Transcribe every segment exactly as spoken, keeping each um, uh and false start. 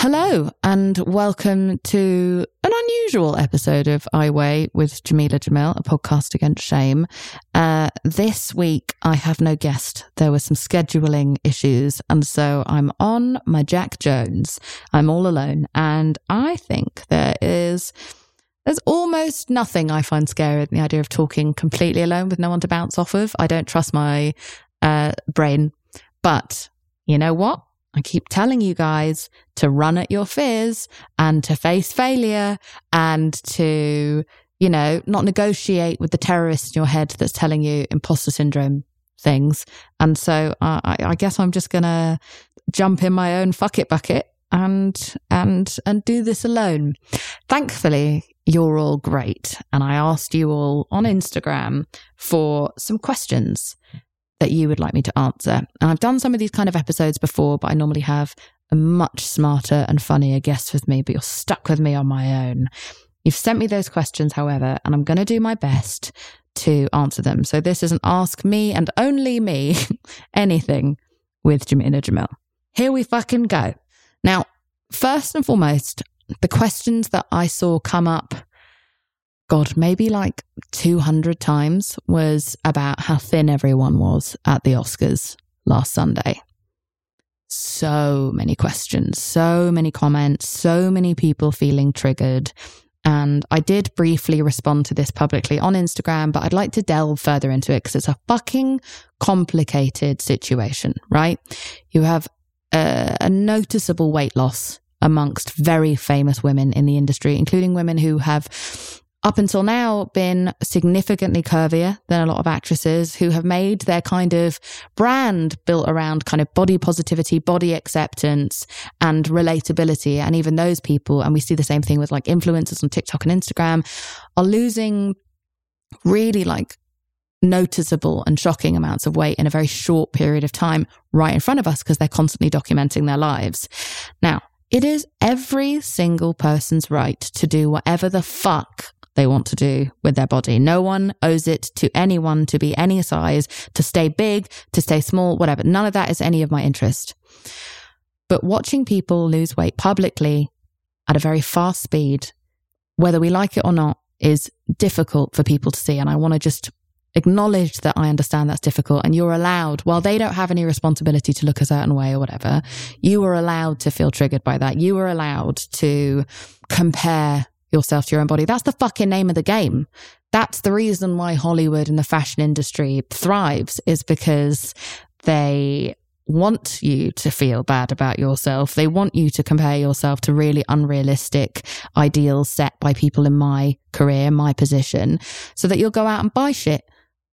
Hello and welcome to an unusual episode of I Weigh with Jameela Jamil, a podcast against shame. Uh, this week I have no guest. There were some scheduling issues and so I'm on my Jack Jones. I'm all alone and I think there is... There's almost nothing I find scarier than the idea of talking completely alone with no one to bounce off of. I don't trust my uh, brain, but you know what? I keep telling you guys to run at your fears and to face failure and to, you know, not negotiate with the terrorist in your head that's telling you imposter syndrome things. And so I, I guess I'm just going to jump in my own fuck it bucket and, and, and do this alone. Thankfully, you're all great. And I asked you all on Instagram for some questions that you would like me to answer. And I've done some of these kind of episodes before, but I normally have a much smarter and funnier guest with me, but you're stuck with me on my own. You've sent me those questions, however, and I'm going to do my best to answer them. So this is an Ask Me and Only Me Anything with Jameela Jamil. Here we fucking go. Now, first and foremost, the questions that I saw come up, God, maybe like two hundred times, was about how thin everyone was at the Oscars last Sunday. So many questions, so many comments, so many people feeling triggered. And I did briefly respond to this publicly on Instagram, but I'd like to delve further into it because it's a fucking complicated situation, right? You have a, a noticeable weight loss amongst very famous women in the industry, including women who have... up until now been significantly curvier than a lot of actresses who have made their kind of brand built around kind of body positivity, body acceptance and relatability. And even those people, and we see the same thing with like influencers on TikTok and Instagram, are losing really like noticeable and shocking amounts of weight in a very short period of time right in front of us because they're constantly documenting their lives. Now, it is every single person's right to do whatever the fuck they want to do with their body. No one owes it to anyone to be any size, to stay big, to stay small, whatever. None of that is any of my interest. But watching people lose weight publicly at a very fast speed, whether we like it or not, is difficult for people to see. And I want to just acknowledge that I understand that's difficult and you're allowed, while they don't have any responsibility to look a certain way or whatever, you are allowed to feel triggered by that. You are allowed to compare yourself to your own body. That's the fucking name of the game. That's the reason why Hollywood and the fashion industry thrives, is because they want you to feel bad about yourself. They want you to compare yourself to really unrealistic ideals set by people in my career, my position, so that you'll go out and buy shit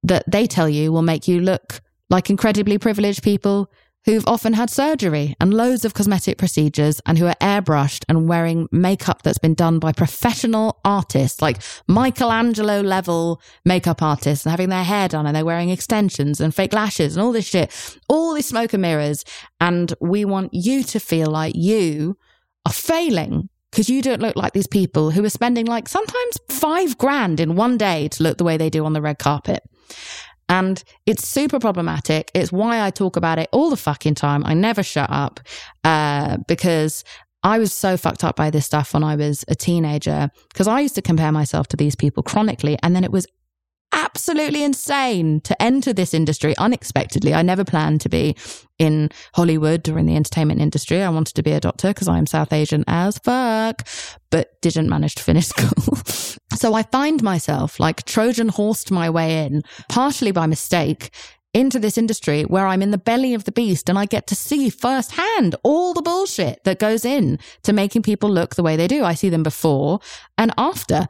that they tell you will make you look like incredibly privileged people who've often had surgery and loads of cosmetic procedures and who are airbrushed and wearing makeup that's been done by professional artists, like Michelangelo level makeup artists, and having their hair done and they're wearing extensions and fake lashes and all this shit, all this smoke and mirrors. And we want you to feel like you are failing because you don't look like these people who are spending like sometimes five grand in one day to look the way they do on the red carpet. And it's super problematic. It's why I talk about it all the fucking time. I never shut up uh, because I was so fucked up by this stuff when I was a teenager, because I used to compare myself to these people chronically. And then it was absolutely insane to enter this industry unexpectedly. I never planned to be in Hollywood or in the entertainment industry. I wanted to be a doctor because I'm South Asian as fuck, but didn't manage to finish school. So I find myself like Trojan horsed my way in, partially by mistake, into this industry where I'm in the belly of the beast, and I get to see firsthand all the bullshit that goes in to making people look the way they do. I see them before and after,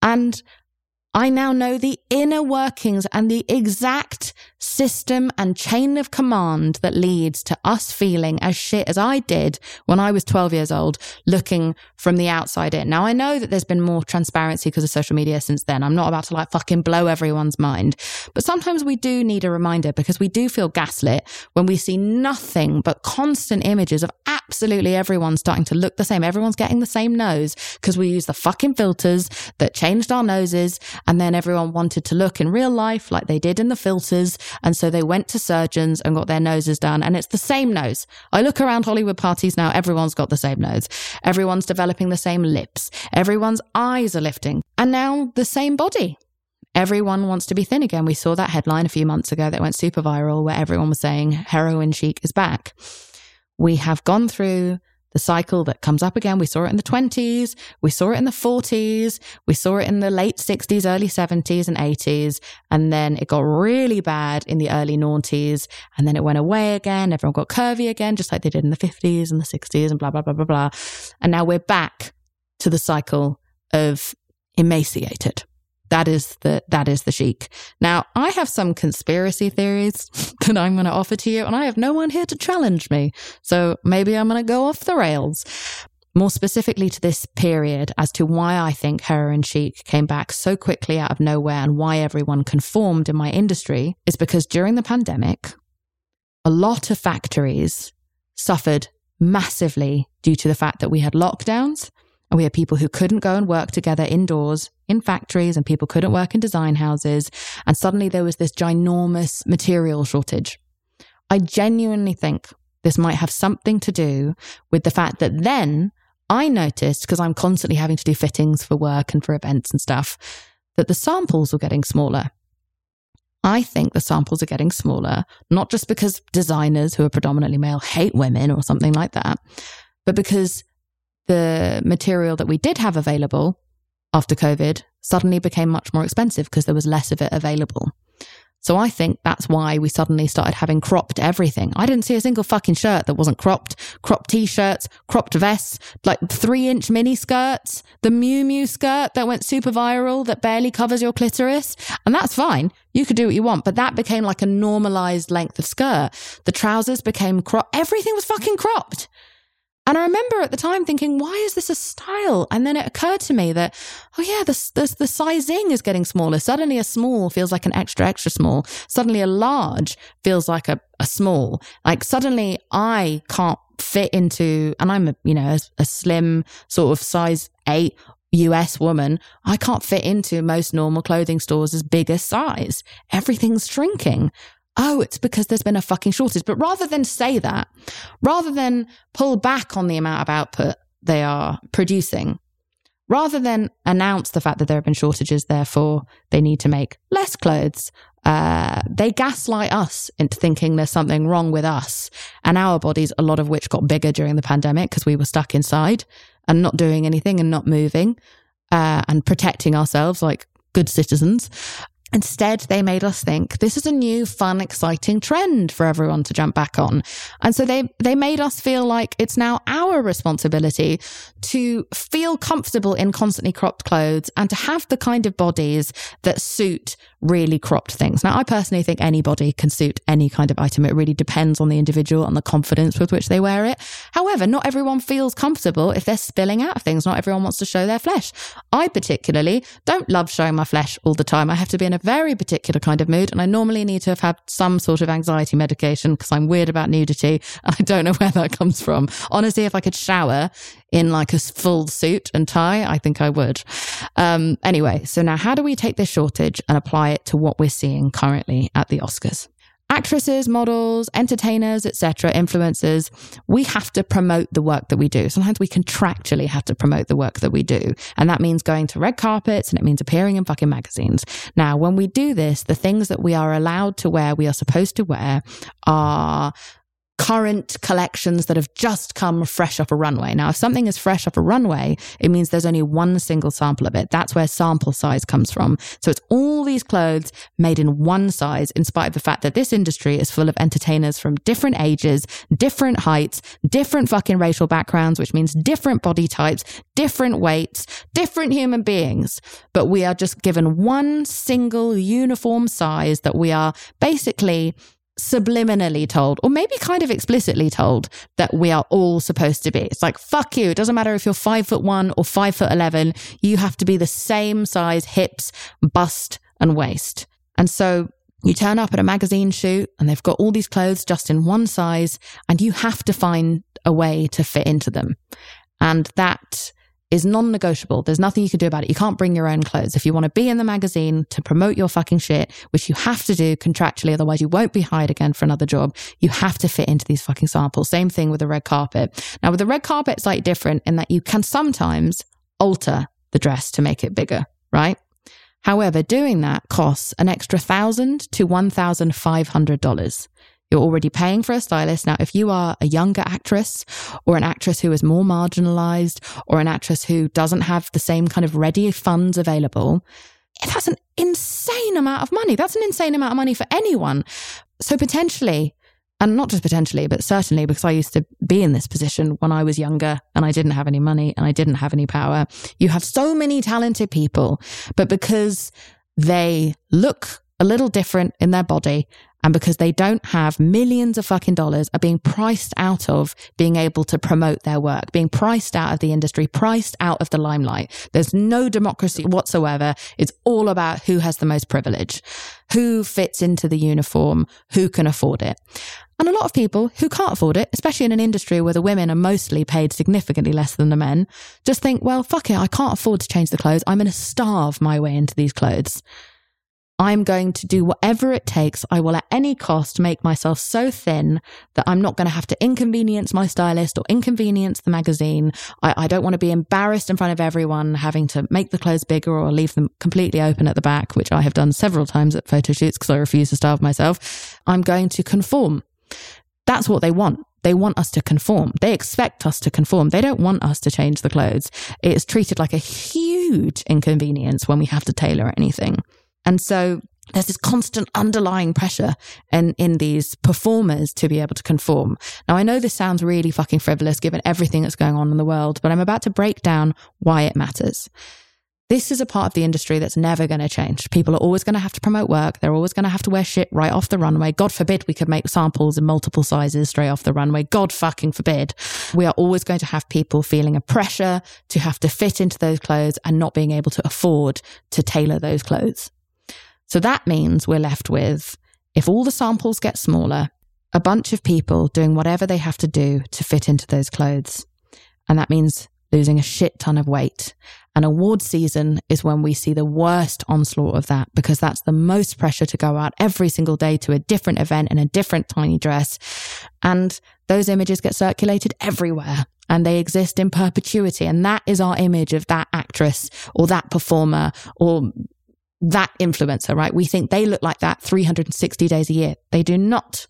and I now know the inner workings and the exact system and chain of command that leads to us feeling as shit as I did when I was twelve years old, looking from the outside in. Now, I know that there's been more transparency because of social media since then. I'm not about to like fucking blow everyone's mind, but sometimes we do need a reminder, because we do feel gaslit when we see nothing but constant images of absolutely everyone starting to look the same. Everyone's getting the same nose because we use the fucking filters that changed our noses. And then everyone wanted to look in real life like they did in the filters. And so they went to surgeons and got their noses done. And it's the same nose. I look around Hollywood parties now, everyone's got the same nose. Everyone's developing the same lips. Everyone's eyes are lifting. And now the same body. Everyone wants to be thin again. We saw that headline a few months ago that went super viral where everyone was saying heroin chic is back. We have gone through the cycle that comes up again. We saw it in the twenties. We saw it in the forties. We saw it in the late sixties, early seventies and eighties. And then it got really bad in the early noughties. And then it went away again. Everyone got curvy again, just like they did in the fifties and the sixties and blah, blah, blah, blah, blah. And now we're back to the cycle of emaciated. That is the, that is the chic. Now, I have some conspiracy theories that I'm going to offer to you, and I have no one here to challenge me. So maybe I'm going to go off the rails. More specifically to this period, as to why I think heroin chic came back so quickly out of nowhere and why everyone conformed in my industry, is because during the pandemic, a lot of factories suffered massively due to the fact that we had lockdowns. And we had people who couldn't go and work together indoors in factories, and people couldn't work in design houses. And suddenly there was this ginormous material shortage. I genuinely think this might have something to do with the fact that then I noticed, because I'm constantly having to do fittings for work and for events and stuff, that the samples were getting smaller. I think the samples are getting smaller, not just because designers who are predominantly male hate women or something like that, but because the material that we did have available after COVID suddenly became much more expensive because there was less of it available. So I think that's why we suddenly started having cropped everything. I didn't see a single fucking shirt that wasn't cropped. Cropped t-shirts, cropped vests, like three inch mini skirts, the Miu Miu skirt that went super viral that barely covers your clitoris. And that's fine. You could do what you want, but that became like a normalized length of skirt. The trousers became cropped. Everything was fucking cropped. And I remember at the time thinking, why is this a style? And then it occurred to me that, oh yeah, the, the, the sizing is getting smaller. Suddenly a small feels like an extra, extra small. Suddenly a large feels like a, a small. Like suddenly I can't fit into, and I'm a, you know, a, a slim sort of size eight U S woman. I can't fit into most normal clothing stores as big a size. Everything's shrinking. Oh, it's because there's been a fucking shortage. But rather than say that, rather than pull back on the amount of output they are producing, rather than announce the fact that there have been shortages, therefore they need to make less clothes, uh, they gaslight us into thinking there's something wrong with us and our bodies, a lot of which got bigger during the pandemic because we were stuck inside and not doing anything and not moving uh, and protecting ourselves like good citizens. Instead, they made us think this is a new, fun, exciting trend for everyone to jump back on. And so they they made us feel like it's now our responsibility to feel comfortable in constantly cropped clothes and to have the kind of bodies that suit really cropped things. Now, I personally think anybody can suit any kind of item. It really depends on the individual and the confidence with which they wear it. However, not everyone feels comfortable if they're spilling out of things. Not everyone wants to show their flesh. I particularly don't love showing my flesh all the time. I have to be in a very particular kind of mood, and I normally need to have had some sort of anxiety medication because I'm weird about nudity. I don't know where that comes from. Honestly, if I could shower in like a full suit and tie, I think I would. Um, anyway, so now how do we take this shortage and apply it to what we're seeing currently at the Oscars? Actresses, models, entertainers, et cetera, influencers, we have to promote the work that we do. Sometimes we contractually have to promote the work that we do. And that means going to red carpets and it means appearing in fucking magazines. Now, when we do this, the things that we are allowed to wear, we are supposed to wear, are current collections that have just come fresh off a runway. Now, if something is fresh off a runway, it means there's only one single sample of it. That's where sample size comes from. So it's all these clothes made in one size, in spite of the fact that this industry is full of entertainers from different ages, different heights, different fucking racial backgrounds, which means different body types, different weights, different human beings. But we are just given one single uniform size that we are basically subliminally told, or maybe kind of explicitly told, that we are all supposed to be. It's like, fuck you. It doesn't matter if you're five foot one or five foot eleven. You have to be the same size hips, bust, and waist. And so you turn up at a magazine shoot and they've got all these clothes just in one size and you have to find a way to fit into them. And that is non-negotiable. There's nothing you can do about it. You can't bring your own clothes. If you want to be in the magazine to promote your fucking shit, which you have to do contractually, otherwise you won't be hired again for another job, you have to fit into these fucking samples. Same thing with the red carpet. Now with the red carpet, it's like different in that you can sometimes alter the dress to make it bigger, right? However, doing that costs an extra thousand to one thousand five hundred dollars. You're already paying for a stylist. Now, if you are a younger actress or an actress who is more marginalized or an actress who doesn't have the same kind of ready funds available, that's an insane amount of money. That's an insane amount of money for anyone. So potentially, and not just potentially, but certainly, because I used to be in this position when I was younger and I didn't have any money and I didn't have any power. You have so many talented people, but because they look a little different in their body, and because they don't have millions of fucking dollars, are being priced out of being able to promote their work, being priced out of the industry, priced out of the limelight. There's no democracy whatsoever. It's all about who has the most privilege, who fits into the uniform, who can afford it. And a lot of people who can't afford it, especially in an industry where the women are mostly paid significantly less than the men, just think, well, fuck it, I can't afford to change the clothes. I'm going to starve my way into these clothes. I'm going to do whatever it takes. I will at any cost make myself so thin that I'm not going to have to inconvenience my stylist or inconvenience the magazine. I, I don't want to be embarrassed in front of everyone having to make the clothes bigger or leave them completely open at the back, which I have done several times at photo shoots because I refuse to starve myself. I'm going to conform. That's what they want. They want us to conform. They expect us to conform. They don't want us to change the clothes. It's treated like a huge inconvenience when we have to tailor anything. And so there's this constant underlying pressure in, in these performers to be able to conform. Now, I know this sounds really fucking frivolous given everything that's going on in the world, but I'm about to break down why it matters. This is a part of the industry that's never going to change. People are always going to have to promote work. They're always going to have to wear shit right off the runway. God forbid we could make samples in multiple sizes straight off the runway. God fucking forbid. We are always going to have people feeling a pressure to have to fit into those clothes and not being able to afford to tailor those clothes. So that means we're left with, if all the samples get smaller, a bunch of people doing whatever they have to do to fit into those clothes. And that means losing a shit ton of weight. And award season is when we see the worst onslaught of that, because that's the most pressure to go out every single day to a different event in a different tiny dress. And those images get circulated everywhere. And they exist in perpetuity. And that is our image of that actress or that performer or that influencer, right? We think they look like that three hundred sixty days a year. They do not.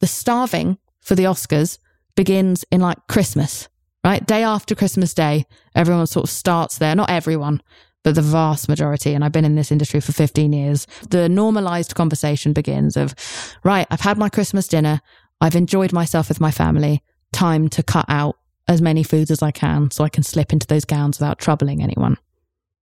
The starving for the Oscars begins in like Christmas, right? Day after Christmas Day, everyone sort of starts there. Not everyone, but the vast majority. And I've been in this industry for fifteen years. The normalized conversation begins of, right, I've had my Christmas dinner. I've enjoyed myself with my family. Time to cut out as many foods as I can so I can slip into those gowns without troubling anyone.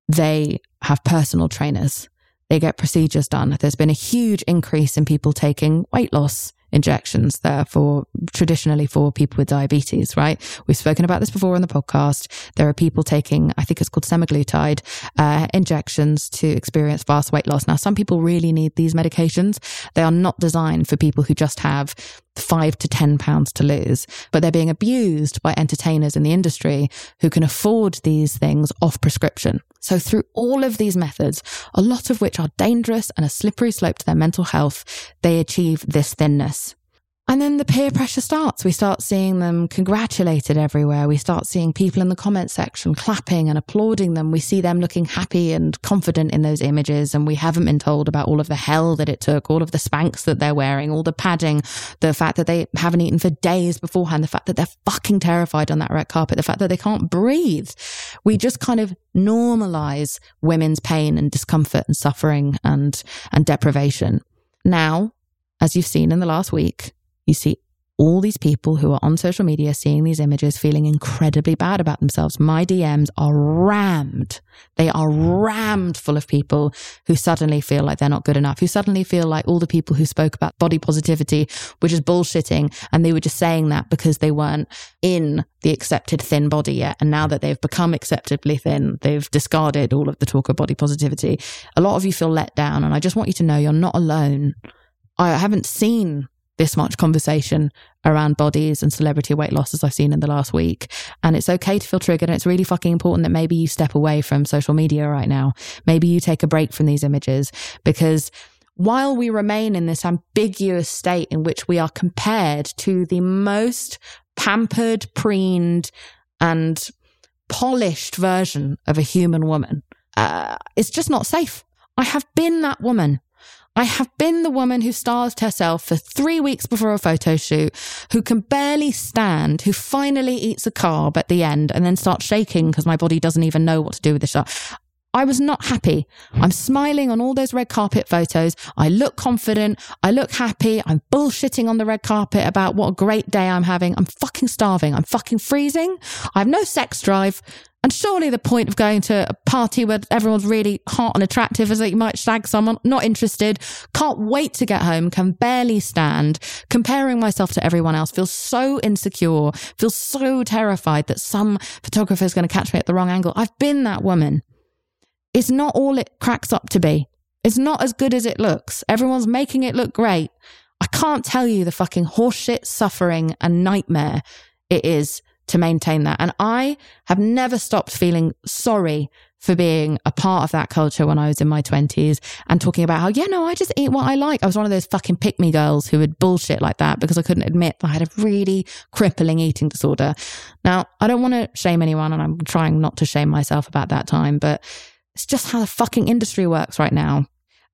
They have personal trainers. They get procedures done. There's been a huge increase in people taking weight loss injections, therefore, traditionally for people with diabetes, right? We've spoken about this before on the podcast. There are people taking, I think it's called semaglutide, uh, injections to experience fast weight loss. Now, some people really need these medications. They are not designed for people who just have five to ten pounds to lose, but they're being abused by entertainers in the industry who can afford these things off prescription. So through all of these methods, a lot of which are dangerous and a slippery slope to their mental health, they achieve this thinness. And then the peer pressure starts. We start seeing them congratulated everywhere. We start seeing people in the comment section clapping and applauding them. We see them looking happy and confident in those images. And we haven't been told about all of the hell that it took, all of the spanks that they're wearing, all the padding, the fact that they haven't eaten for days beforehand, the fact that they're fucking terrified on that red carpet, the fact that they can't breathe. We just kind of normalize women's pain and discomfort and suffering and, and deprivation. Now, as you've seen in the last week, you see all these people who are on social media seeing these images, feeling incredibly bad about themselves. My D Ms are rammed. They are rammed full of people who suddenly feel like they're not good enough, who suddenly feel like all the people who spoke about body positivity were just bullshitting and they were just saying that because they weren't in the accepted thin body yet. And now that they've become acceptably thin, they've discarded all of the talk of body positivity. A lot of you feel let down. And I just want you to know you're not alone. I haven't seen this much conversation around bodies and celebrity weight loss as I've seen in the last week. And it's okay to feel triggered. And it's really fucking important that maybe you step away from social media right now. Maybe you take a break from these images, because while we remain in this ambiguous state in which we are compared to the most pampered, preened and polished version of a human woman, uh, it's just not safe. I have been that woman. I have been the woman who starved herself for three weeks before a photo shoot, who can barely stand, who finally eats a carb at the end and then starts shaking because my body doesn't even know what to do with the shot. I was not happy. I'm smiling on all those red carpet photos. I look confident. I look happy. I'm bullshitting on the red carpet about what a great day I'm having. I'm fucking starving. I'm fucking freezing. I have no sex drive. And surely the point of going to a party where everyone's really hot and attractive is that you might shag someone. Not interested. Can't wait to get home. Can barely stand. Comparing myself to everyone else. Feel so insecure. Feel so terrified that some photographer is going to catch me at the wrong angle. I've been that woman. It's not all it cracks up to be. It's not as good as it looks. Everyone's making it look great. I can't tell you the fucking horseshit, suffering and nightmare it is to maintain that. And I have never stopped feeling sorry for being a part of that culture when I was in my twenties and talking about how, yeah, no, I just eat what I like. I was one of those fucking pick-me girls who would bullshit like that because I couldn't admit that I had a really crippling eating disorder. Now, I don't want to shame anyone, and I'm trying not to shame myself about that time, but it's just how the fucking industry works right now.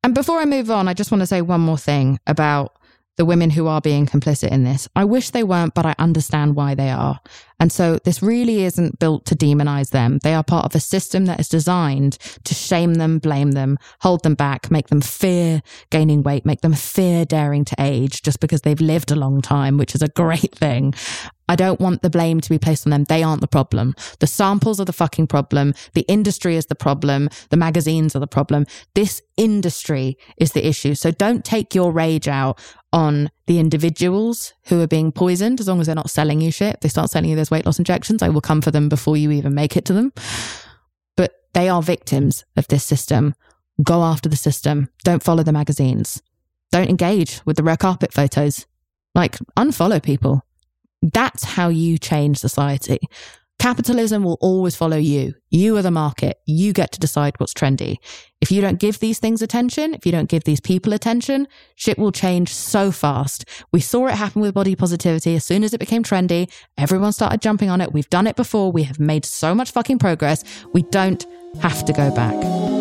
And before I move on, I just want to say one more thing about the women who are being complicit in this. I wish they weren't, but I understand why they are. And so this really isn't built to demonize them. They are part of a system that is designed to shame them, blame them, hold them back, make them fear gaining weight, make them fear daring to age just because they've lived a long time, which is a great thing. I don't want the blame to be placed on them. They aren't the problem. The samples are the fucking problem. The industry is the problem. The magazines are the problem. This industry is the issue. So don't take your rage out on the individuals who are being poisoned, as long as they're not selling you shit. If they start selling you those weight loss injections, I will come for them before you even make it to them. But they are victims of this system. Go after the system. Don't follow the magazines. Don't engage with the red carpet photos. Like, unfollow people. That's how you change society. Capitalism will always follow you. You are the market. You get to decide what's trendy. If you don't give these things attention, if you don't give these people attention, shit will change so fast. We saw it happen with body positivity. As soon as it became trendy, everyone started jumping on it. We've done it before. We have made so much fucking progress. We don't have to go back.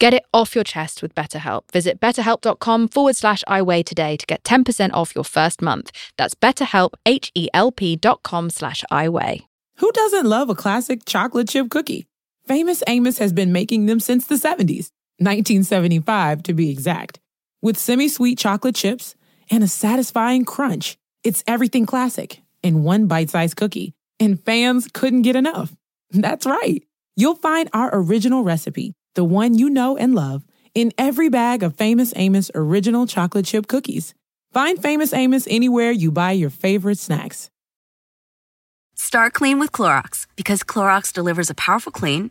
Get it off your chest with BetterHelp. Visit betterhelp.com forward slash I Weigh today to get ten percent off your first month. That's betterhelp, H-E-L-P dot com slash I Weigh. Who doesn't love a classic chocolate chip cookie? Famous Amos has been making them since the seventies, nineteen seventy-five to be exact. With semi-sweet chocolate chips and a satisfying crunch, it's everything classic in one bite-sized cookie. And fans couldn't get enough. That's right. You'll find our original recipe, the one you know and love, in every bag of Famous Amos original chocolate chip cookies. Find Famous Amos anywhere you buy your favorite snacks. Start clean with Clorox, because Clorox delivers a powerful clean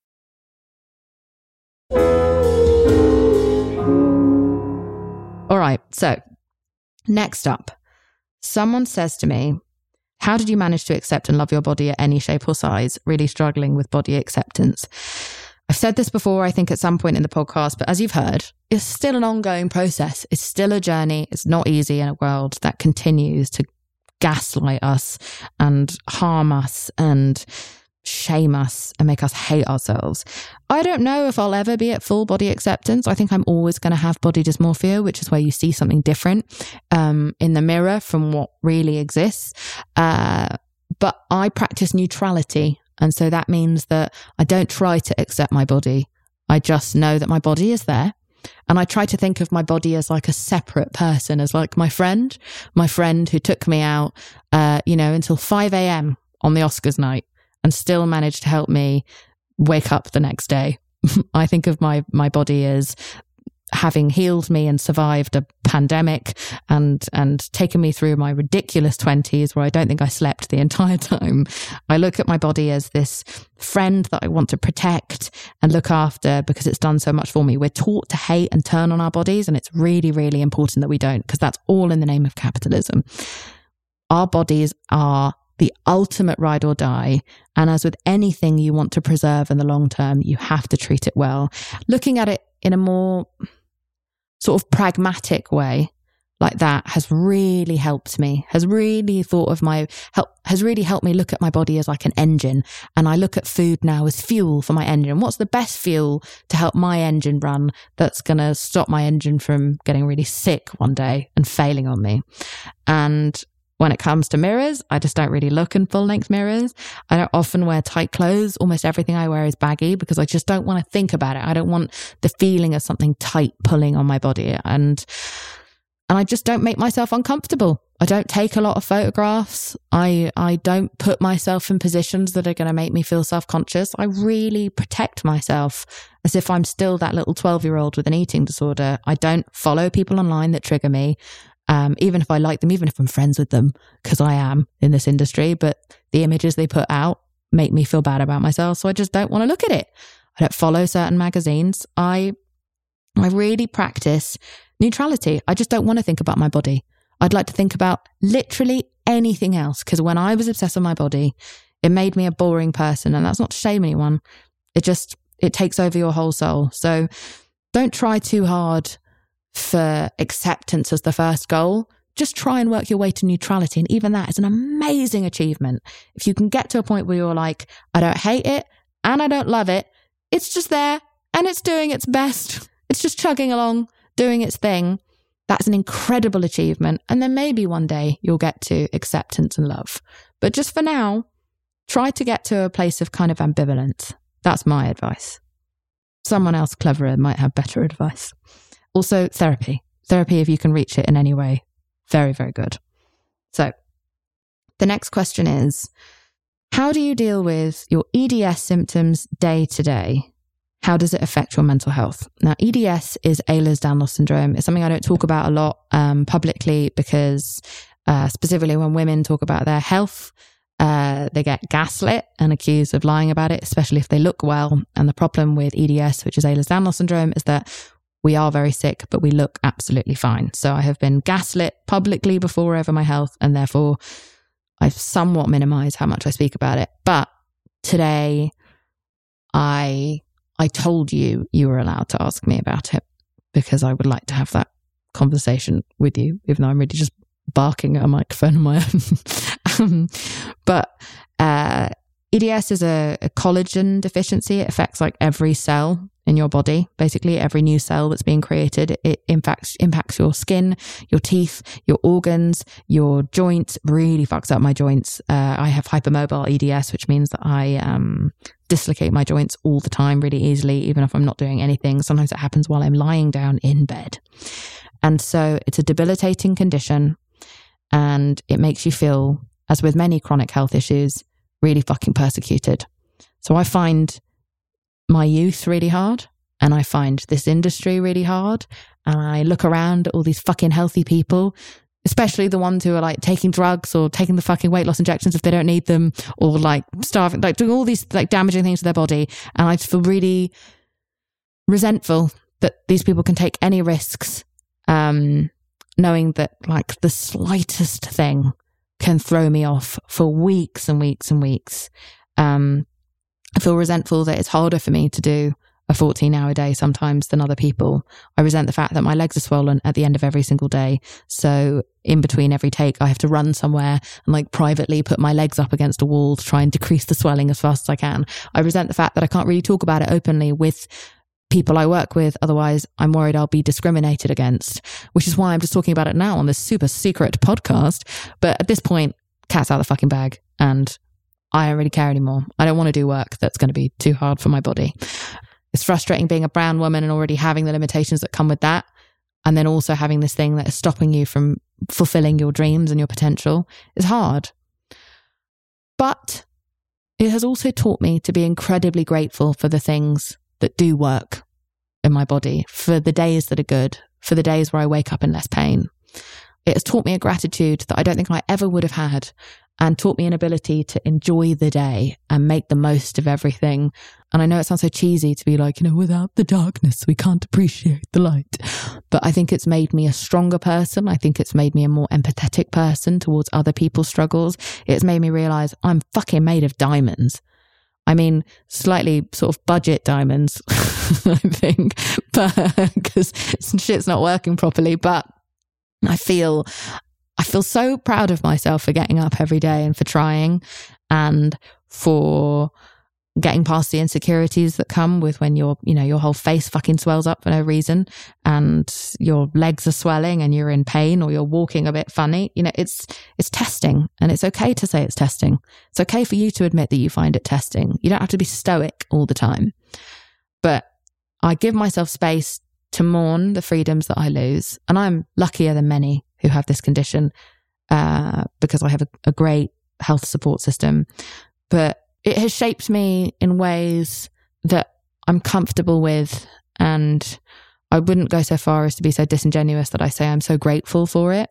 All right, so next up, someone says to me, how did you manage to accept and love your body at any shape or size? Really struggling with body acceptance. I've said this before, I think at some point in the podcast, but as you've heard, it's still an ongoing process. It's still a journey. It's not easy in a world that continues to gaslight us and harm us and shame us and make us hate ourselves. I don't know if I'll ever be at full body acceptance. I think I'm always going to have body dysmorphia, which is where you see something different um, in the mirror from what really exists. Uh, but I practice neutrality. And so that means that I don't try to accept my body. I just know that my body is there. And I try to think of my body as like a separate person, as like my friend, my friend who took me out, uh, you know, until five a.m. on the Oscars night and still managed to help me wake up the next day. I think of my, my body as having healed me and survived a pandemic and and taken me through my ridiculous twenties where I don't think I slept the entire time. I look at my body as this friend that I want to protect and look after because it's done so much for me. We're taught to hate and turn on our bodies, and it's really, really important that we don't, because that's all in the name of capitalism. Our bodies are the ultimate ride or die. And as with anything you want to preserve in the long term, you have to treat it well. Looking at it in a more sort of pragmatic way like that has really helped me, has really thought of my help, has really helped me look at my body as like an engine. And I look at food now as fuel for my engine. What's the best fuel to help my engine run that's going to stop my engine from getting really sick one day and failing on me? And when it comes to mirrors, I just don't really look in full-length mirrors. I don't often wear tight clothes. Almost everything I wear is baggy because I just don't want to think about it. I don't want the feeling of something tight pulling on my body. And and I just don't make myself uncomfortable. I don't take a lot of photographs. I, I don't put myself in positions that are going to make me feel self-conscious. I really protect myself as if I'm still that little twelve-year-old with an eating disorder. I don't follow people online that trigger me. Um, even if I like them, even if I'm friends with them, because I am in this industry, but the images they put out make me feel bad about myself. So I just don't want to look at it. I don't follow certain magazines. I, I really practice neutrality. I just don't want to think about my body. I'd like to think about literally anything else, because when I was obsessed with my body, it made me a boring person. And that's not to shame anyone. It just, it takes over your whole soul. So don't try too hard for acceptance as the first goal. Just try and work your way to neutrality. And even that is an amazing achievement. If you can get to a point where you're like, I don't hate it and I don't love it. It's just there and it's doing its best. It's just chugging along, doing its thing. That's an incredible achievement. And then maybe one day you'll get to acceptance and love. But just for now, try to get to a place of kind of ambivalence. That's my advice. Someone else cleverer might have better advice. Also, therapy. Therapy, if you can reach it in any way, very, very good. So the next question is, how do you deal with your E D S symptoms day to day? How does it affect your mental health? Now, E D S is Ehlers-Danlos Syndrome. It's something I don't talk about a lot um, publicly because uh, specifically when women talk about their health, uh, they get gaslit and accused of lying about it, especially if they look well. And the problem with E D S, which is Ehlers-Danlos Syndrome, is that we are very sick, but we look absolutely fine. So I have been gaslit publicly before over my health, and therefore I somewhat minimize how much I speak about it. But today I... I told you you were allowed to ask me about it because I would like to have that conversation with you, even though I'm really just barking at a microphone on my own. um, but uh, E D S is a, a collagen deficiency. It affects like every cell in your body, basically every new cell that's being created. It impacts, impacts your skin, your teeth, your organs, your joints. Really fucks up my joints. Uh, I have hypermobile E D S, which means that I um, dislocate my joints all the time really easily, even if I'm not doing anything. Sometimes it happens while I'm lying down in bed. And so it's a debilitating condition, and it makes you feel, as with many chronic health issues, really fucking persecuted. So I find my youth really hard, and I find this industry really hard, and I look around at all these fucking healthy people, especially the ones who are like taking drugs or taking the fucking weight loss injections if they don't need them, or like starving, like doing all these like damaging things to their body, and I feel really resentful that these people can take any risks, um, knowing that like the slightest thing can throw me off for weeks and weeks and weeks. Um, I feel resentful that it's harder for me to do a fourteen hour day sometimes than other people. I resent the fact that my legs are swollen at the end of every single day. So in between every take, I have to run somewhere and like privately put my legs up against a wall to try and decrease the swelling as fast as I can. I resent the fact that I can't really talk about it openly with people I work with. Otherwise, I'm worried I'll be discriminated against, which is why I'm just talking about it now on this super secret podcast. But at this point, cat's out of the fucking bag, and I don't really care anymore. I don't want to do work that's going to be too hard for my body. It's frustrating being a brown woman and already having the limitations that come with that, and then also having this thing that is stopping you from fulfilling your dreams and your potential. It's hard. But it has also taught me to be incredibly grateful for the things that do work in my body, for the days that are good, for the days where I wake up in less pain. It has taught me a gratitude that I don't think I ever would have had, and taught me an ability to enjoy the day and make the most of everything. And I know it sounds so cheesy to be like, you know, without the darkness, we can't appreciate the light. But I think it's made me a stronger person. I think it's made me a more empathetic person towards other people's struggles. It's made me realize I'm fucking made of diamonds. I mean, slightly sort of budget diamonds, I think, but because shit's not working properly. But I feel... I feel so proud of myself for getting up every day and for trying, and for getting past the insecurities that come with when your, you know, your whole face fucking swells up for no reason, and your legs are swelling and you're in pain, or you're walking a bit funny. You know, it's, it's testing, and it's okay to say it's testing. It's okay for you to admit that you find it testing. You don't have to be stoic all the time, but I give myself space to mourn the freedoms that I lose. And I'm luckier than many who have this condition uh, because I have a, a great health support system. But it has shaped me in ways that I'm comfortable with, and I wouldn't go so far as to be so disingenuous that I say I'm so grateful for it.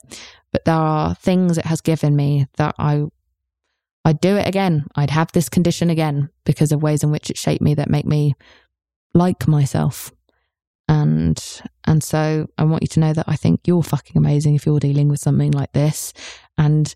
But there are things it has given me that I, I'd do it again. I'd have this condition again because of ways in which it shaped me that make me like myself. And and so I want you to know that I think you're fucking amazing if you're dealing with something like this, and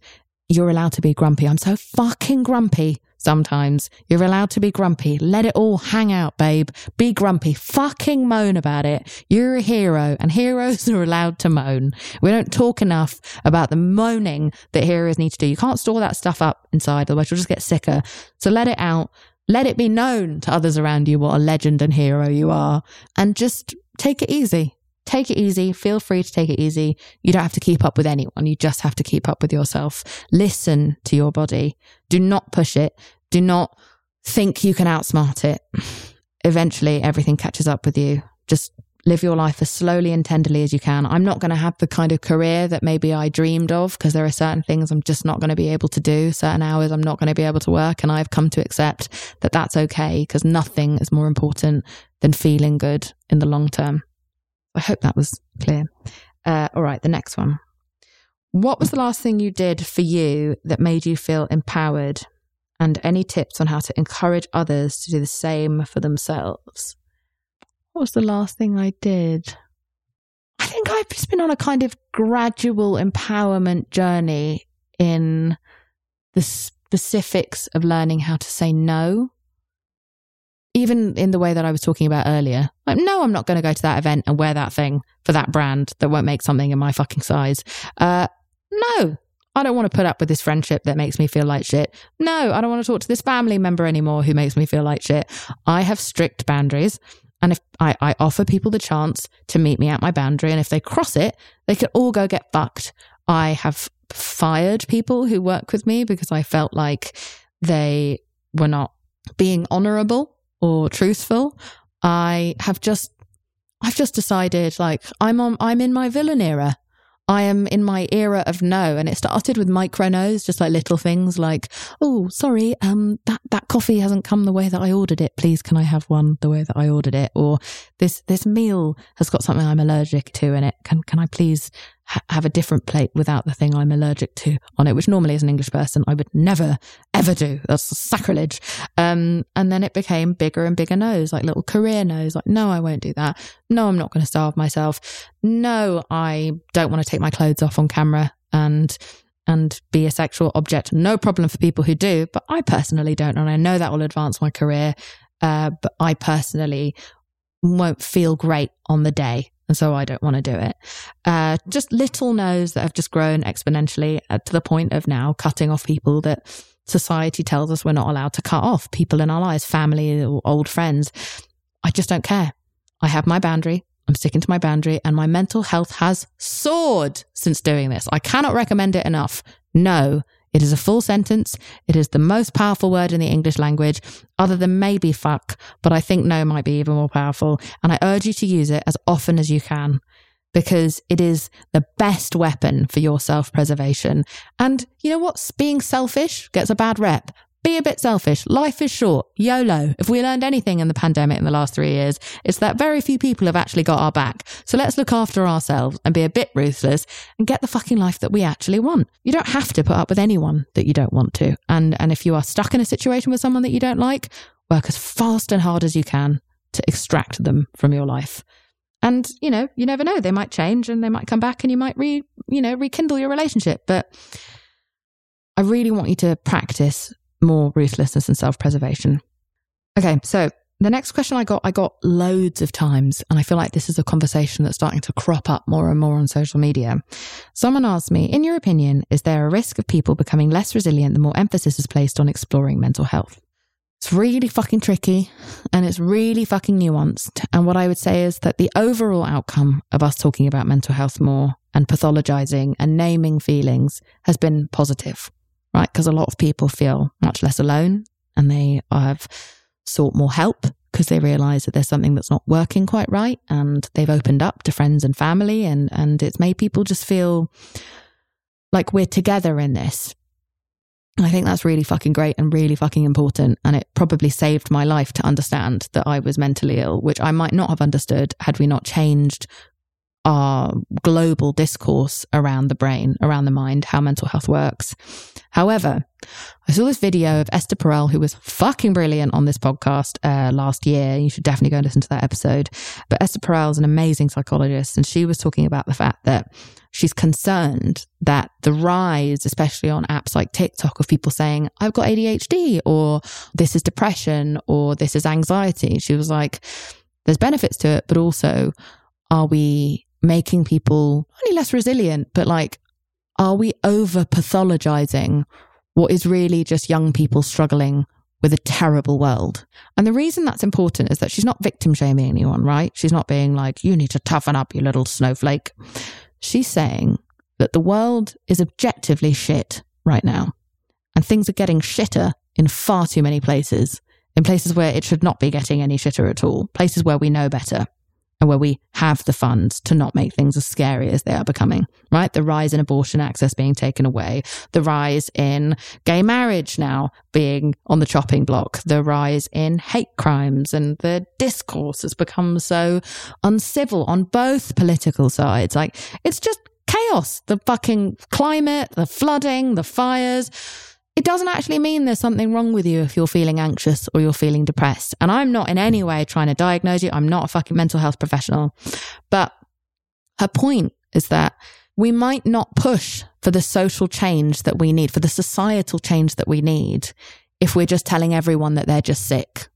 you're allowed to be grumpy. I'm so fucking grumpy sometimes. You're allowed to be grumpy. Let it all hang out, babe. Be grumpy. Fucking moan about it. You're a hero, and heroes are allowed to moan. We don't talk enough about the moaning that heroes need to do. You can't store that stuff up inside, otherwise you'll just get sicker. So let it out. Let it be known to others around you what a legend and hero you are, and just take it easy. Take it easy. Feel free to take it easy. You don't have to keep up with anyone. You just have to keep up with yourself. Listen to your body. Do not push it. Do not think you can outsmart it. Eventually, everything catches up with you. Just live your life as slowly and tenderly as you can. I'm not going to have the kind of career that maybe I dreamed of, because there are certain things I'm just not going to be able to do. Certain hours I'm not going to be able to work. And I've come to accept that that's okay, because nothing is more important than feeling good in the long term. I hope that was clear. Uh, all right, the next one. What was the last thing you did for you that made you feel empowered? And any tips on how to encourage others to do the same for themselves? What was the last thing I did? I think I've just been on a kind of gradual empowerment journey in the specifics of learning how to say no. Even in the way that I was talking about earlier. Like, no, I'm not going to go to that event and wear that thing for that brand that won't make something in my fucking size. Uh, no, I don't want to put up with this friendship that makes me feel like shit. No, I don't want to talk to this family member anymore who makes me feel like shit. I have strict boundaries. And if I, I offer people the chance to meet me at my boundary, and if they cross it, they could all go get fucked. I have fired people who work with me because I felt like they were not being honorable or truthful. I have just, I've just decided, like, I'm on, I'm in my villain era. I am in my era of no. And it started with micro no's, just like little things like, oh, sorry, um, that, that coffee hasn't come the way that I ordered it. Please, can I have one the way that I ordered it? Or this, this meal has got something I'm allergic to in it. Can, can I please ha- have a different plate without the thing I'm allergic to on it? Which normally as an English person, I would never, ever do. That's sacrilege. Um, and then it became bigger and bigger no's, like little career no's, like, no, I won't do that. No, I'm not going to starve myself. No, I don't want to take my clothes off on camera and and be a sexual object. No problem for people who do, but I personally don't. And I know that will advance my career, uh, but I personally won't feel great on the day. And so I don't want to do it. Uh, just little no's that have just grown exponentially uh, to the point of now cutting off people that society tells us we're not allowed to cut off. People in our lives, family or old friends. I just don't care. I have my boundary. I'm sticking to my boundary, and my mental health has soared since doing this. I cannot recommend it enough. No, it is a full sentence. It is the most powerful word in the English language, other than maybe fuck, but I think no might be even more powerful. And I urge you to use it as often as you can, because it is the best weapon for your self-preservation. And you know what? Being selfish gets a bad rep. Be a bit selfish. Life is short. YOLO. If we learned anything in the pandemic in the last three years, it's that very few people have actually got our back. So let's look after ourselves and be a bit ruthless and get the fucking life that we actually want. You don't have to put up with anyone that you don't want to. And, and if you are stuck in a situation with someone that you don't like, work as fast and hard as you can to extract them from your life. And, you know, you never know. They might change and they might come back and you might re, you know, rekindle your relationship. But I really want you to practice more ruthlessness and self-preservation. Okay, so the next question I got, I got loads of times, and I feel like this is a conversation that's starting to crop up more and more on social media. Someone asked me, in your opinion, is there a risk of people becoming less resilient the more emphasis is placed on exploring mental health? It's really fucking tricky, and it's really fucking nuanced. And what I would say is that the overall outcome of us talking about mental health more and pathologizing and naming feelings has been positive. Right, because a lot of people feel much less alone, and they have sought more help because they realize that there's something that's not working quite right, and they've opened up to friends and family, and and it's made people just feel like we're together in this. And I think that's really fucking great and really fucking important, and it probably saved my life to understand that I was mentally ill, which I might not have understood had we not changed our global discourse around the brain, around the mind, how mental health works. However, I saw this video of Esther Perel, who was fucking brilliant on this podcast uh, last year. You should definitely go and listen to that episode. But Esther Perel is an amazing psychologist, and she was talking about the fact that she's concerned that the rise, especially on apps like TikTok, of people saying, I've got A D H D, or this is depression, or this is anxiety. She was like, there's benefits to it, but also, are we making people not only less resilient, but like, are we over pathologizing what is really just young people struggling with a terrible world. And the reason that's important is that she's not victim shaming anyone, right? She's not being like, you need to toughen up, you little snowflake. She's saying that the world is objectively shit right now. And things are getting shitter in far too many places, in places where it should not be getting any shitter at all, places where we know better and where we have the funds to not make things as scary as they are becoming, right? The rise in abortion access being taken away, the rise in gay marriage now being on the chopping block, the rise in hate crimes, and the discourse has become so uncivil on both political sides. Like, it's just chaos, the fucking climate, the flooding, the fires. It doesn't actually mean there's something wrong with you if you're feeling anxious or you're feeling depressed. And I'm not in any way trying to diagnose you. I'm not a fucking mental health professional. But her point is that we might not push for the social change that we need, for the societal change that we need, if we're just telling everyone that they're just sick.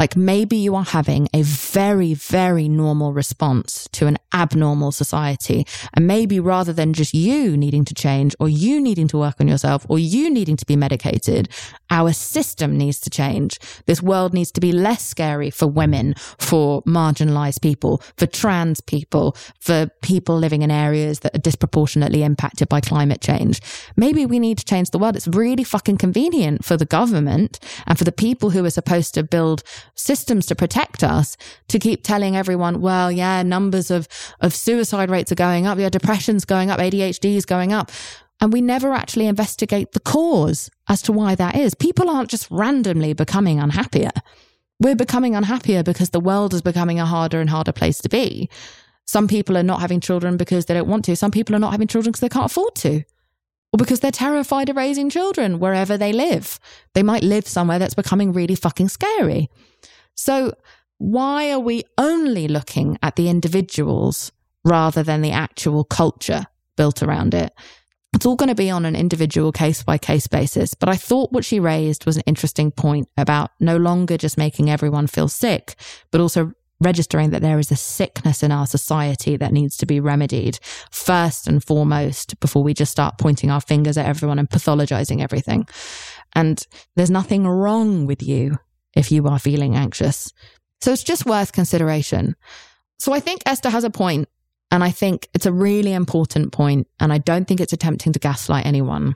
Like, maybe you are having a very, very normal response to an abnormal society. And maybe rather than just you needing to change, or you needing to work on yourself, or you needing to be medicated, our system needs to change. This world needs to be less scary for women, for marginalized people, for trans people, for people living in areas that are disproportionately impacted by climate change. Maybe we need to change the world. It's really fucking convenient for the government and for the people who are supposed to build systems to protect us to keep telling everyone, well, yeah, numbers of, of suicide rates are going up, yeah, depression's going up, A D H D is going up. And we never actually investigate the cause as to why that is. People aren't just randomly becoming unhappier. We're becoming unhappier because the world is becoming a harder and harder place to be. Some people are not having children because they don't want to. Some people are not having children because they can't afford to, or because they're terrified of raising children wherever they live. They might live somewhere that's becoming really fucking scary. So why are we only looking at the individuals rather than the actual culture built around it? It's all going to be on an individual case-by-case basis, but I thought what she raised was an interesting point about no longer just making everyone feel sick, but also registering that there is a sickness in our society that needs to be remedied first and foremost before we just start pointing our fingers at everyone and pathologizing everything. And there's nothing wrong with you if you are feeling anxious. So it's just worth consideration. So I think Esther has a point, and I think it's a really important point, and I don't think it's attempting to gaslight anyone,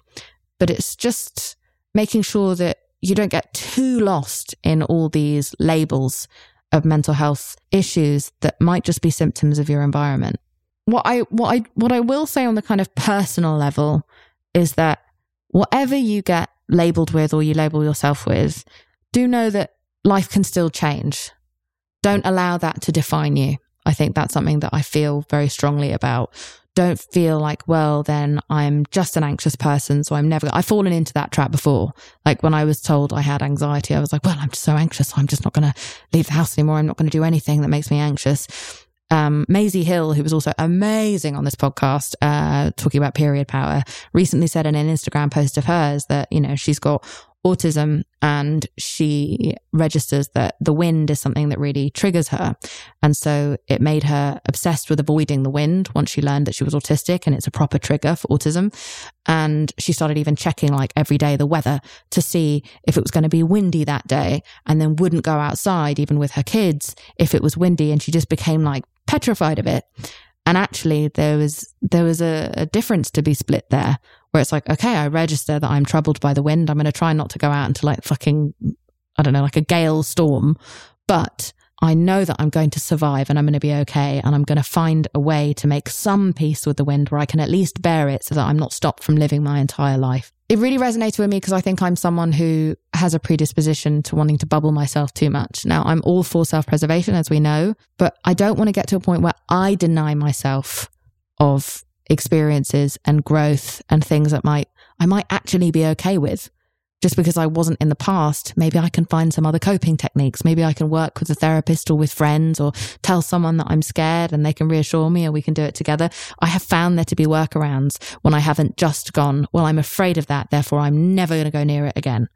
but it's just making sure that you don't get too lost in all these labels of mental health issues that might just be symptoms of your environment. What I what I what I will say on the kind of personal level is that whatever you get labeled with or you label yourself with, do know that life can still change. Don't allow that to define you. I think that's something that I feel very strongly about. Don't feel like, well, then I'm just an anxious person, so I'm never... I've fallen into that trap before. Like, when I was told I had anxiety, I was like, well, I'm just so anxious, so I'm just not going to leave the house anymore. I'm not going to do anything that makes me anxious. Um, Maisie Hill, who was also amazing on this podcast, uh, talking about period power, recently said in an Instagram post of hers that, you know, she's got autism, and she registers that the wind is something that really triggers her. And so it made her obsessed with avoiding the wind once she learned that she was autistic and it's a proper trigger for autism. And she started even checking, like, every day the weather to see if it was going to be windy that day, and then wouldn't go outside even with her kids if it was windy. And she just became, like, petrified of it. And actually there was, there was a, a difference to be split there, where it's like, okay, I register that I'm troubled by the wind. I'm going to try not to go out into, like, fucking, I don't know, like a gale storm, but I know that I'm going to survive and I'm going to be okay. And I'm going to find a way to make some peace with the wind where I can at least bear it so that I'm not stopped from living my entire life. It really resonated with me because I think I'm someone who has a predisposition to wanting to bubble myself too much. Now, I'm all for self-preservation, as we know, but I don't want to get to a point where I deny myself of experiences and growth and things that might I might actually be okay with. Just because I wasn't in the past, maybe I can find some other coping techniques. Maybe I can work with a therapist or with friends, or tell someone that I'm scared and they can reassure me, or we can do it together. I have found there to be workarounds when I haven't just gone, well, I'm afraid of that, therefore I'm never going to go near it again.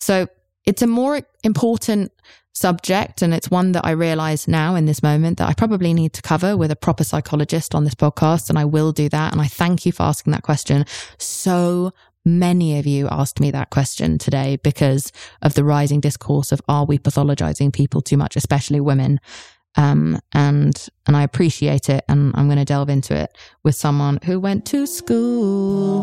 So it's a more important subject, and it's one that I realize now in this moment that I probably need to cover with a proper psychologist on this podcast, and I will do that. And I thank you for asking that question so Many of you asked me that question today because of the rising discourse of, are we pathologizing people too much, especially women? Um, and, and I appreciate it. And I'm going to delve into it with someone who went to school.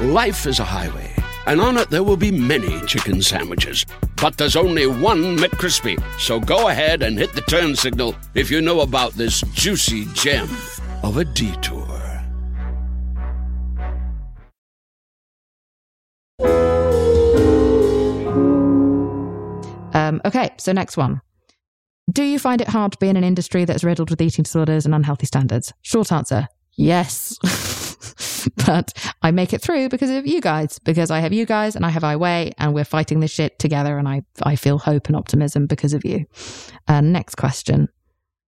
Life is a highway. And on it, there will be many chicken sandwiches. But there's only one McCrispy. So go ahead and hit the turn signal if you know about this juicy gem of a detour. Um, okay, so next one. Do you find it hard to be in an industry that's riddled with eating disorders and unhealthy standards? Short answer, yes. But I make it through because of you guys, because I have you guys and I have I Weigh, and we're fighting this shit together, and I, I feel hope and optimism because of you. Uh, next question.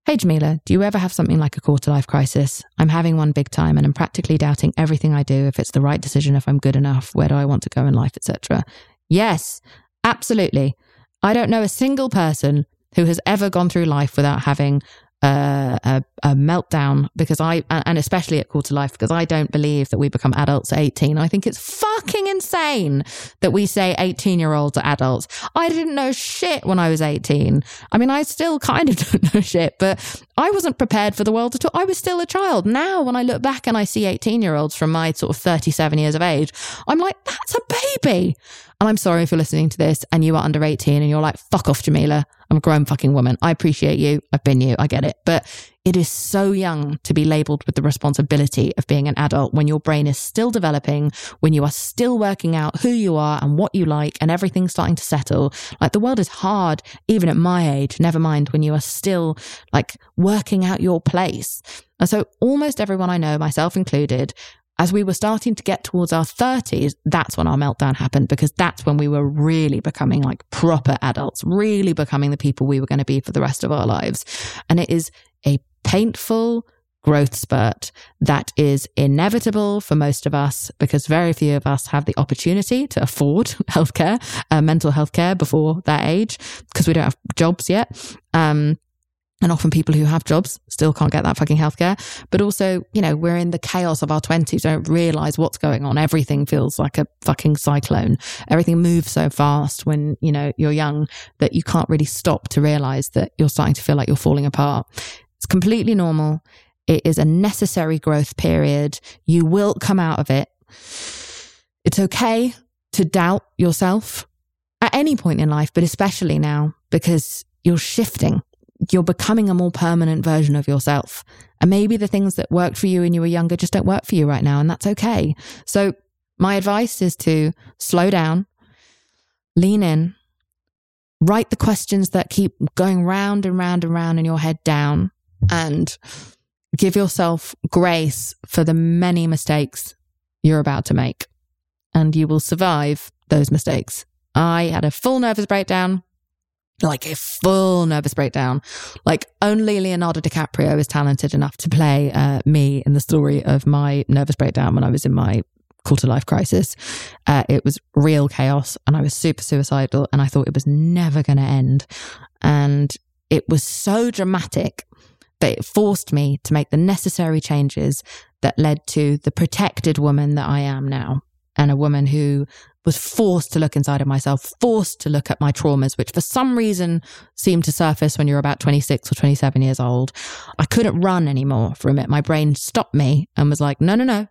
Hey, Jameela, do you ever have something like a quarter-life crisis? I'm having one big time, and I'm practically doubting everything I do, if it's the right decision, if I'm good enough, where do I want to go in life, et cetera. Yes, absolutely. I don't know a single person who has ever gone through life without having Uh, a, a meltdown, because I, and especially at quarter life, because I don't believe that we become adults at eighteen. I think it's fucking insane that we say eighteen year olds are adults. I didn't know shit when I was eighteen. I mean, I still kind of don't know shit, but I wasn't prepared for the world at all. I was still a child. Now, when I look back and I see eighteen year olds from my sort of thirty-seven years of age, I'm like, that's a baby. And I'm sorry if you're listening to this and you are under eighteen and you're like, fuck off, Jameela. I'm a grown fucking woman. I appreciate you. I've been you. I get it. But it is so young to be labeled with the responsibility of being an adult when your brain is still developing, when you are still working out who you are and what you like, and everything's starting to settle. Like, the world is hard, even at my age, never mind when you are still like working out your place. And so almost everyone I know, myself included, as we were starting to get towards our thirties, that's when our meltdown happened, because that's when we were really becoming like proper adults, really becoming the people we were going to be for the rest of our lives. And it is a painful growth spurt that is inevitable for most of us, because very few of us have the opportunity to afford healthcare, uh, mental health care before that age, because we don't have jobs yet. Um, And often people who have jobs still can't get that fucking healthcare. But also, you know, we're in the chaos of our twenties. Don't realize what's going on. Everything feels like a fucking cyclone. Everything moves so fast when, you know, you're young, that you can't really stop to realize that you're starting to feel like you're falling apart. It's completely normal. It is a necessary growth period. You will come out of it. It's okay to doubt yourself at any point in life, but especially now, because you're shifting. You're becoming a more permanent version of yourself. And maybe the things that worked for you when you were younger just don't work for you right now. And that's okay. So my advice is to slow down, lean in, write the questions that keep going round and round and round in your head down, and give yourself grace for the many mistakes you're about to make. And you will survive those mistakes. I had a full nervous breakdown. Like a full nervous breakdown. Like, only Leonardo DiCaprio is talented enough to play uh, me in the story of my nervous breakdown when I was in my quarter-life crisis. Uh, it was real chaos, and I was super suicidal, and I thought it was never going to end. And it was so dramatic that it forced me to make the necessary changes that led to the protected woman that I am now. And a woman who was forced to look inside of myself, forced to look at my traumas, which for some reason seem to surface when you're about twenty-six or twenty-seven years old. I couldn't run anymore from it. My brain stopped me and was like, no, no, no,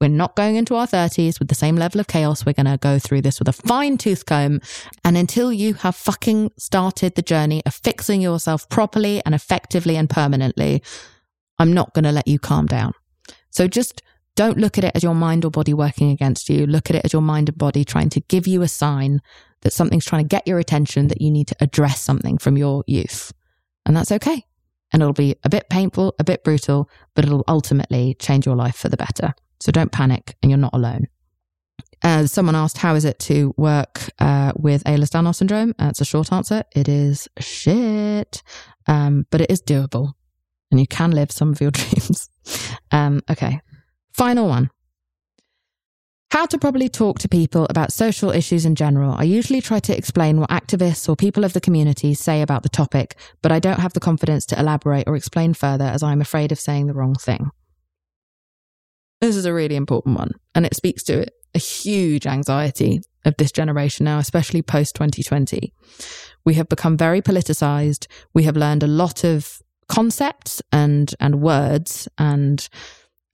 we're not going into our thirties with the same level of chaos. We're going to go through this with a fine tooth comb. And until you have fucking started the journey of fixing yourself properly and effectively and permanently, I'm not going to let you calm down. So just don't look at it as your mind or body working against you. Look at it as your mind and body trying to give you a sign that something's trying to get your attention, that you need to address something from your youth. And that's okay. and it'll be a bit painful, a bit brutal, but it'll ultimately change your life for the better. So don't panic, and you're not alone. Uh, someone asked, how is it to work uh, with Ehlers-Danlos Syndrome? That's a short answer. It is shit, um, but it is doable, and you can live some of your dreams. um, okay, final one. How to properly talk to people about social issues in general. I usually try to explain what activists or people of the community say about the topic, but I don't have the confidence to elaborate or explain further as I'm afraid of saying the wrong thing. This is a really important one, and it speaks to a huge anxiety of this generation now, especially post twenty twenty. We have become very politicized. We have learned a lot of concepts and and words and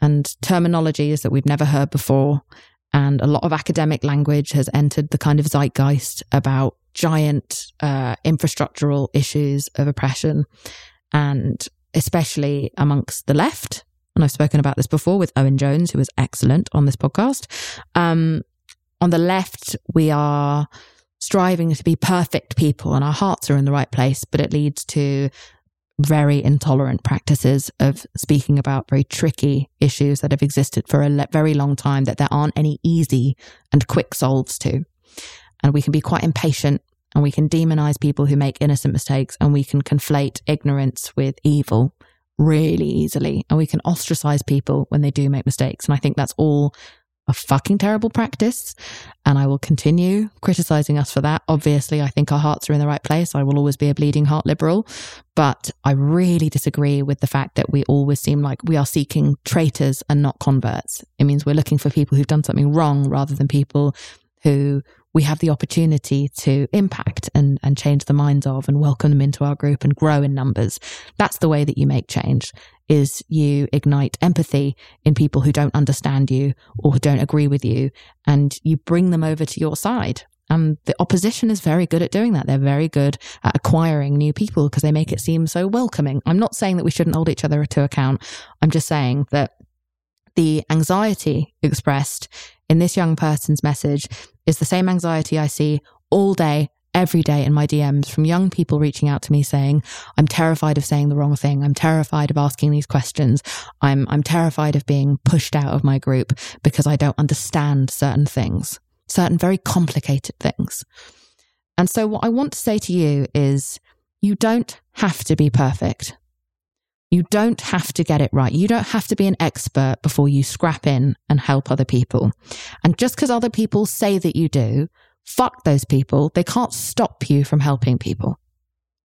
and terminologies that we've never heard before. And a lot of academic language has entered the kind of zeitgeist about giant uh, infrastructural issues of oppression, and especially amongst the left. And I've spoken about this before with Owen Jones, who was excellent on this podcast. Um, on the left, we are striving to be perfect people and our hearts are in the right place, but it leads to very intolerant practices of speaking about very tricky issues that have existed for a very long time, that there aren't any easy and quick solves to. And we can be quite impatient, and we can demonize people who make innocent mistakes, and we can conflate ignorance with evil really easily. And we can ostracize people when they do make mistakes. And I think that's all a fucking terrible practice, and I will continue criticizing us for that. Obviously, I think our hearts are in the right place. I will always be a bleeding heart liberal, but I really disagree with the fact that we always seem like we are seeking traitors and not converts. It means we're looking for people who've done something wrong rather than people who we have the opportunity to impact and, and change the minds of, and welcome them into our group and grow in numbers. That's the way that you make change, is you ignite empathy in people who don't understand you or who don't agree with you, and you bring them over to your side. And the opposition is very good at doing that. They're very good at acquiring new people because they make it seem so welcoming. I'm not saying that we shouldn't hold each other to account. I'm just saying that the anxiety expressed in this young person's message is the same anxiety I see all day, every day in my D Ms from young people reaching out to me saying, I'm terrified of saying the wrong thing. I'm terrified of asking these questions. I'm I'm terrified of being pushed out of my group because I don't understand certain things, certain very complicated things. And so what I want to say to you is, you don't have to be perfect. You don't have to get it right. You don't have to be an expert before you scrap in and help other people. And just because other people say that you do, fuck those people. They can't stop you from helping people,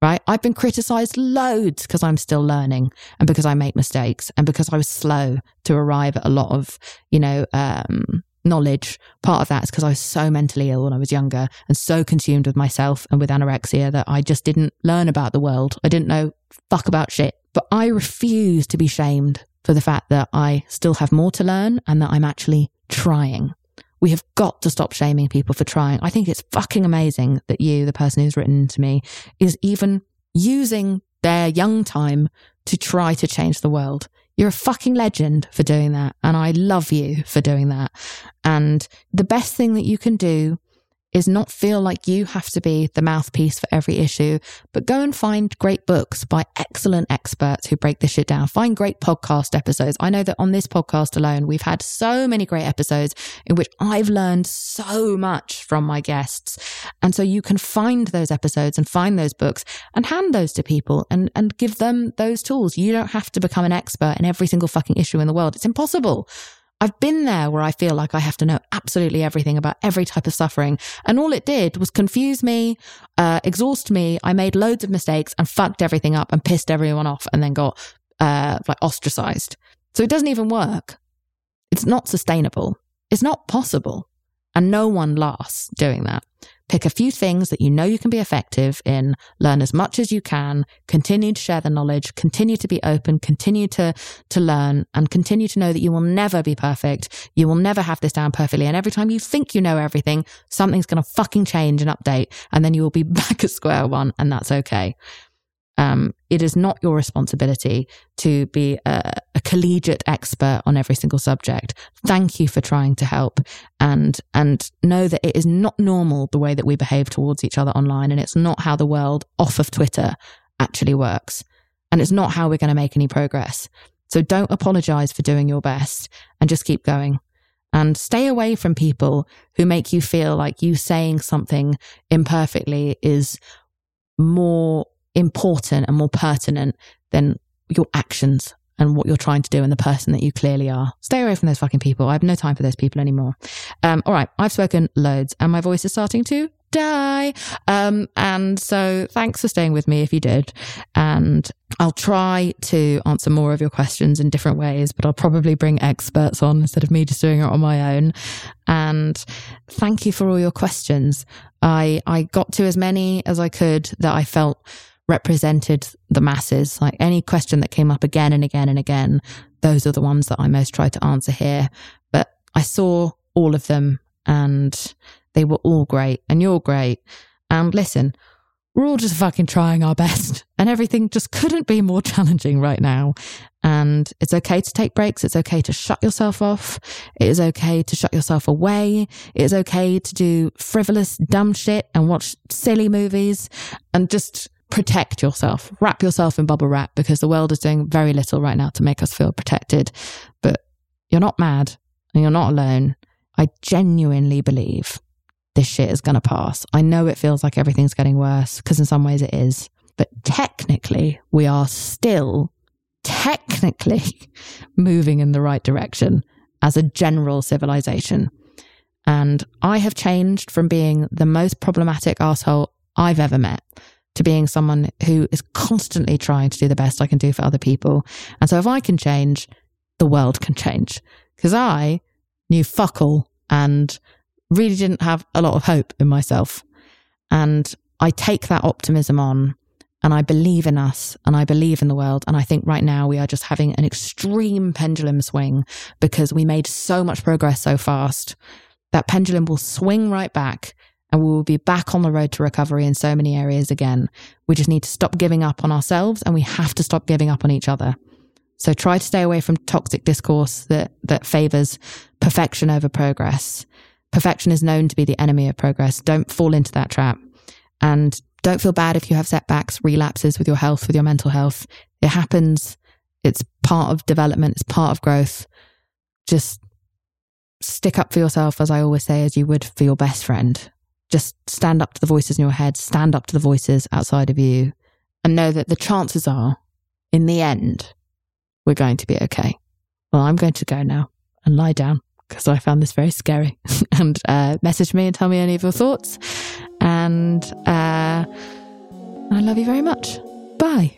right? I've been criticized loads because I'm still learning, and because I make mistakes, and because I was slow to arrive at a lot of, you know, um, knowledge. Part of that is because I was so mentally ill when I was younger and so consumed with myself and with anorexia that I just didn't learn about the world. I didn't know fuck about shit. But I refuse to be shamed for the fact that I still have more to learn and that I'm actually trying. We have got to stop shaming people for trying. I think it's fucking amazing that you, the person who's written to me, is even using their young time to try to change the world. You're a fucking legend for doing that, and I love you for doing that. And the best thing that you can do is not feel like you have to be the mouthpiece for every issue, but go and find great books by excellent experts who break this shit down. Find great podcast episodes. I know that on this podcast alone, we've had so many great episodes in which I've learned so much from my guests. And so you can find those episodes and find those books and hand those to people and, and give them those tools. You don't have to become an expert in every single fucking issue in the world. It's impossible. I've been there where I feel like I have to know absolutely everything about every type of suffering. And all it did was confuse me, uh, exhaust me. I made loads of mistakes and fucked everything up and pissed everyone off, and then got uh, like ostracized. So it doesn't even work. It's not sustainable. It's not possible. And no one lasts doing that. Pick a few things that you know you can be effective in, learn as much as you can, continue to share the knowledge, continue to be open, continue to, to learn, and continue to know that you will never be perfect. You will never have this down perfectly. And every time you think you know everything, something's going to fucking change and update, and then you will be back at square one, and that's okay. Um, it is not your responsibility to be a, a collegiate expert on every single subject. Thank you for trying to help, and and know that it is not normal the way that we behave towards each other online, and it's not how the world off of Twitter actually works. and it's not how we're going to make any progress. So don't apologize for doing your best and just keep going. And stay away from people who make you feel like you saying something imperfectly is more important and more pertinent than your actions and what you're trying to do and the person that you clearly are. Stay away from those fucking people. I have no time for those people anymore. Um, all right. I've spoken loads and my voice is starting to die. Um, and so thanks for staying with me if you did. And I'll try to answer more of your questions in different ways, but I'll probably bring experts on instead of me just doing it on my own. And thank you for all your questions. I, I got to as many as I could that I felt represented the masses. Like any question that came up again and again and again, those are the ones that I most try to answer here. But I saw all of them and they were all great and you're great. And listen, we're all just fucking trying our best and everything just couldn't be more challenging right now. And it's okay to take breaks. It's okay to shut yourself off. It is okay to shut yourself away. It is okay to do frivolous, dumb shit and watch silly movies and just protect yourself, wrap yourself in bubble wrap, because the world is doing very little right now to make us feel protected. But you're not mad and you're not alone. I genuinely believe this shit is going to pass. I know it feels like everything's getting worse because in some ways it is, but technically we are still technically moving in the right direction as a general civilization. And I have changed from being the most problematic asshole I've ever met to being someone who is constantly trying to do the best I can do for other people. And so if I can change, the world can change. Because I knew fuck all and really didn't have a lot of hope in myself. And I take that optimism on and I believe in us and I believe in the world. And I think right now we are just having an extreme pendulum swing because we made so much progress so fast. That pendulum will swing right back and we will be back on the road to recovery in so many areas again. We just need to stop giving up on ourselves and we have to stop giving up on each other. So try to stay away from toxic discourse that, that favors perfection over progress. Perfection is known to be the enemy of progress. Don't fall into that trap. And don't feel bad if you have setbacks, relapses with your health, with your mental health. It happens. It's part of development. It's part of growth. Just stick up for yourself, as I always say, as you would for your best friend. Just stand up to the voices in your head, stand up to the voices outside of you, and know that the chances are, in the end, we're going to be okay. Well, I'm going to go now and lie down because I found this very scary. and uh, message me and tell me any of your thoughts. And uh, I love you very much. Bye.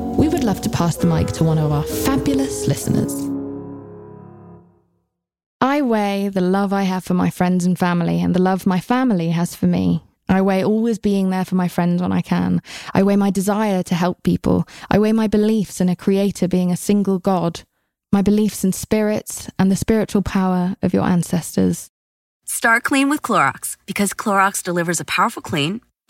we would love to pass the mic to one of our fabulous listeners. I weigh the love I have for my friends and family and the love my family has for me. I weigh always being there for my friends when I can. I weigh my desire to help people. I weigh my beliefs in a creator being a single God, my beliefs in spirits and the spiritual power of your ancestors. Start clean with Clorox, because Clorox delivers a powerful clean